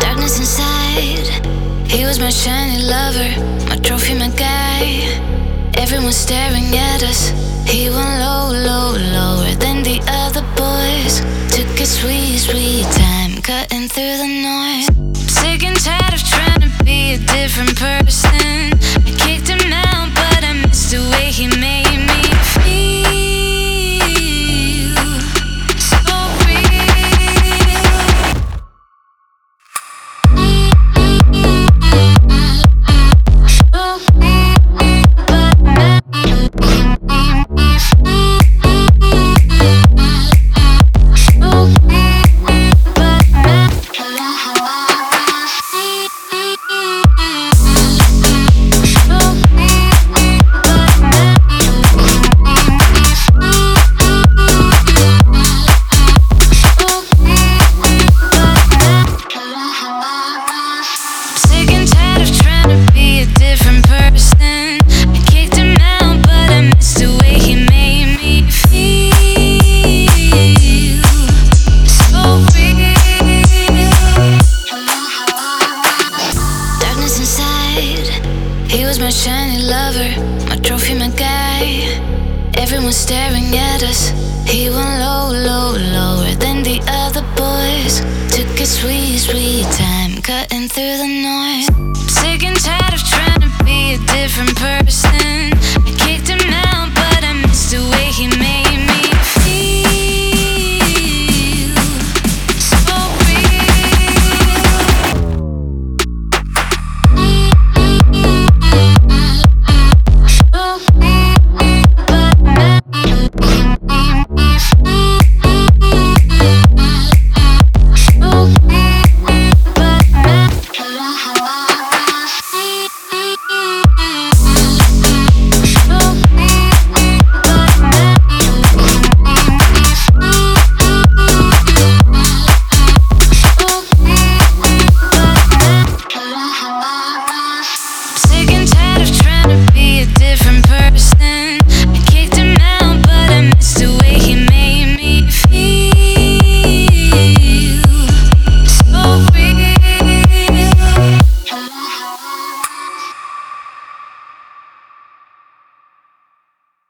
Darkness inside, he was my shiny lover, my trophy, my guy. Everyone's staring at us, he went low, low, lower than the other boys. Took a sweet, sweet time, cutting through the noise. I'm sick and tired of trying to be a different person. I kicked him out, but I missed the way he made me feel. He was my shiny lover, my trophy, my guy. Everyone's staring at us, he went low, low, lower than the other boys. Took a sweet, sweet time, cutting through the noise. I'm sick and tired of trying to be a different person.